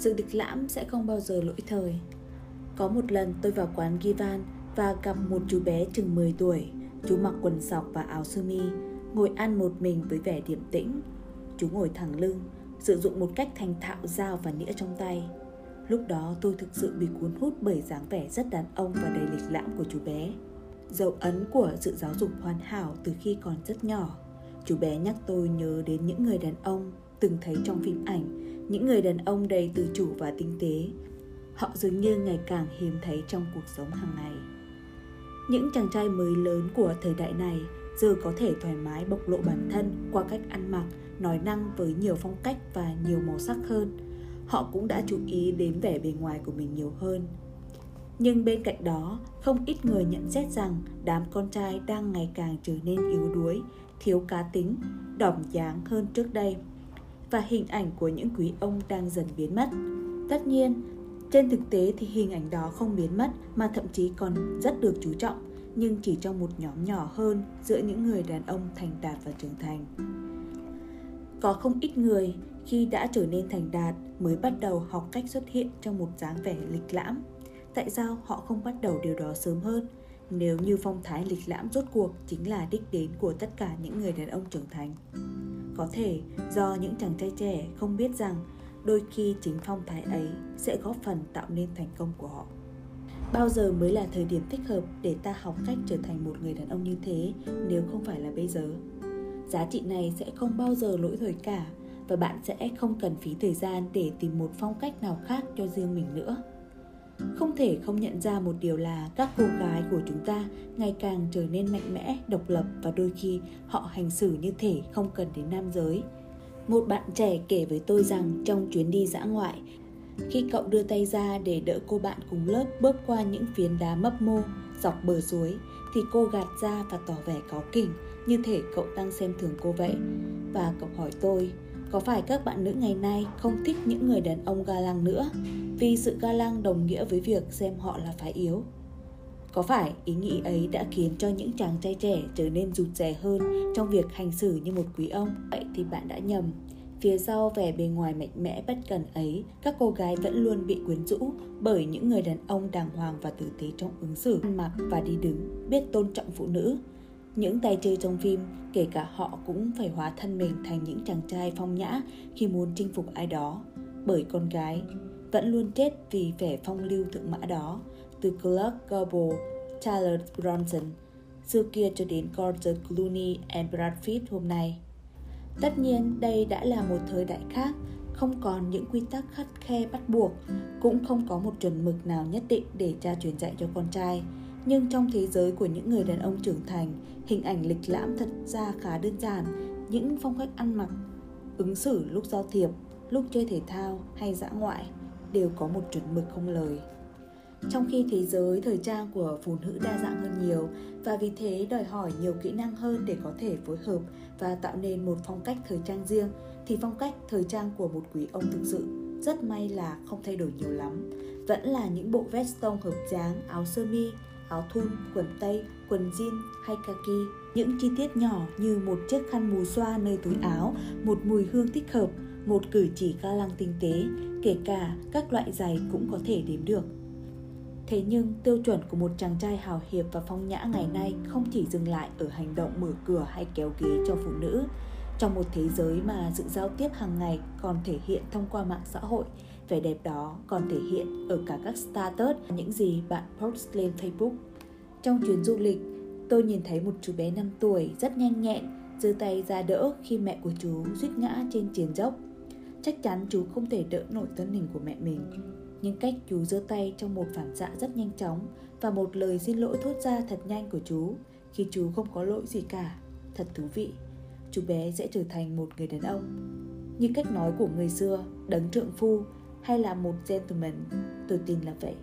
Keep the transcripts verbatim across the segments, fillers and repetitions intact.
sự lịch lãm sẽ không bao giờ lỗi thời. Có một lần tôi vào quán Givan và gặp một chú bé chừng mười tuổi. Chú mặc quần sọc và áo sơ mi, ngồi ăn một mình với vẻ điềm tĩnh. Chú ngồi thẳng lưng, sử dụng một cách thành thạo dao và nĩa trong tay. Lúc đó tôi thực sự bị cuốn hút bởi dáng vẻ rất đàn ông và đầy lịch lãm của chú bé. Dấu ấn của sự giáo dục hoàn hảo từ khi còn rất nhỏ. Chú bé nhắc tôi nhớ đến những người đàn ông từng thấy trong phim ảnh, những người đàn ông đầy tự chủ và tinh tế. Họ dường như ngày càng hiếm thấy trong cuộc sống hàng ngày. Những chàng trai mới lớn của thời đại này giờ có thể thoải mái bộc lộ bản thân qua cách ăn mặc, nói năng với nhiều phong cách và nhiều màu sắc hơn. Họ cũng đã chú ý đến vẻ bề ngoài của mình nhiều hơn. Nhưng bên cạnh đó, không ít người nhận xét rằng đám con trai đang ngày càng trở nên yếu đuối, thiếu cá tính, đỏm dáng hơn trước đây. Và hình ảnh của những quý ông đang dần biến mất. Tất nhiên, trên thực tế thì hình ảnh đó không biến mất mà thậm chí còn rất được chú trọng, nhưng chỉ trong một nhóm nhỏ hơn giữa những người đàn ông thành đạt và trưởng thành. Có không ít người khi đã trở nên thành đạt mới bắt đầu học cách xuất hiện trong một dáng vẻ lịch lãm. Tại sao họ không bắt đầu điều đó sớm hơn, nếu như phong thái lịch lãm rốt cuộc chính là đích đến của tất cả những người đàn ông trưởng thành? Có thể do những chàng trai trẻ không biết rằng đôi khi chính phong thái ấy sẽ góp phần tạo nên thành công của họ. Bao giờ mới là thời điểm thích hợp để ta học cách trở thành một người đàn ông như thế nếu không phải là bây giờ? Giá trị này sẽ không bao giờ lỗi thời cả, và bạn sẽ không cần phí thời gian để tìm một phong cách nào khác cho riêng mình nữa. Không thể không nhận ra một điều là các cô gái của chúng ta ngày càng trở nên mạnh mẽ, độc lập, và đôi khi họ hành xử như thể không cần đến nam giới. Một bạn trẻ kể với tôi rằng trong chuyến đi dã ngoại, khi cậu đưa tay ra để đỡ cô bạn cùng lớp bước qua những phiến đá mấp mô dọc bờ suối, thì cô gạt ra và tỏ vẻ cáu kỉnh, như thể cậu đang xem thường cô vậy. Và cậu hỏi tôi, có phải các bạn nữ ngày nay không thích những người đàn ông ga lăng nữa, vì sự ga lăng đồng nghĩa với việc xem họ là phái yếu? Có phải ý nghĩ ấy đã khiến cho những chàng trai trẻ trở nên rụt rè hơn trong việc hành xử như một quý ông? Vậy thì bạn đã nhầm. Phía sau vẻ bề ngoài mạnh mẽ bất cần ấy, các cô gái vẫn luôn bị quyến rũ bởi những người đàn ông đàng hoàng và tử tế trong ứng xử, ăn mặc và đi đứng, biết tôn trọng phụ nữ. Những tay chơi trong phim, kể cả họ cũng phải hóa thân mình thành những chàng trai phong nhã khi muốn chinh phục ai đó, bởi con gái vẫn luôn chết vì vẻ phong lưu thượng mã đó. Từ Clark Gable, Charles Bronson xưa kia cho đến George Clooney and Brad Pitt hôm nay. Tất nhiên đây đã là một thời đại khác, không còn những quy tắc khắt khe bắt buộc, cũng không có một chuẩn mực nào nhất định để cha truyền dạy cho con trai. Nhưng trong thế giới của những người đàn ông trưởng thành, hình ảnh lịch lãm thật ra khá đơn giản. Những phong cách ăn mặc, ứng xử lúc giao thiệp, lúc chơi thể thao hay dã ngoại đều có một chuẩn mực không lời. Trong khi thế giới thời trang của phụ nữ đa dạng hơn nhiều, và vì thế đòi hỏi nhiều kỹ năng hơn để có thể phối hợp và tạo nên một phong cách thời trang riêng, thì phong cách thời trang của một quý ông thực sự rất may là không thay đổi nhiều lắm. Vẫn là những bộ vest tông hợp dáng, áo sơ mi, áo thun, quần tây, quần jean hay kaki. Những chi tiết nhỏ như một chiếc khăn mù xoa nơi túi áo, một mùi hương thích hợp, một cử chỉ ga lăng tinh tế, kể cả các loại giày cũng có thể đếm được. Thế nhưng tiêu chuẩn của một chàng trai hào hiệp và phong nhã ngày nay không chỉ dừng lại ở hành động mở cửa hay kéo ghế cho phụ nữ. Trong một thế giới mà sự giao tiếp hàng ngày còn thể hiện thông qua mạng xã hội, vẻ đẹp đó còn thể hiện ở cả các status, những gì bạn post lên Facebook. Trong chuyến du lịch, tôi nhìn thấy một chú bé năm tuổi rất nhanh nhẹn, giơ tay ra đỡ khi mẹ của chú suýt ngã trên triền dốc. Chắc chắn chú không thể đỡ nổi thân hình của mẹ mình, nhưng cách chú giơ tay trong một phản xạ rất nhanh chóng và một lời xin lỗi thốt ra thật nhanh của chú khi chú không có lỗi gì cả. Thật thú vị, chú bé sẽ trở thành một người đàn ông. Như cách nói của người xưa, đấng trượng phu hay là một gentleman, tôi tin là vậy.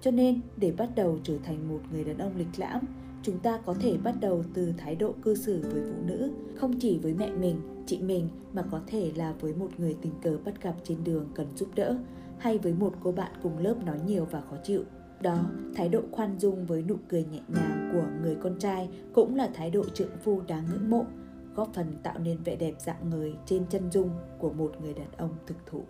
Cho nên, để bắt đầu trở thành một người đàn ông lịch lãm, chúng ta có thể bắt đầu từ thái độ cư xử với phụ nữ, không chỉ với mẹ mình, chị mình, mà có thể là với một người tình cờ bắt gặp trên đường cần giúp đỡ, hay với một cô bạn cùng lớp nói nhiều và khó chịu. Đó, thái độ khoan dung với nụ cười nhẹ nhàng của người con trai cũng là thái độ trượng phu đáng ngưỡng mộ, góp phần tạo nên vẻ đẹp rạng ngời trên chân dung của một người đàn ông thực thụ.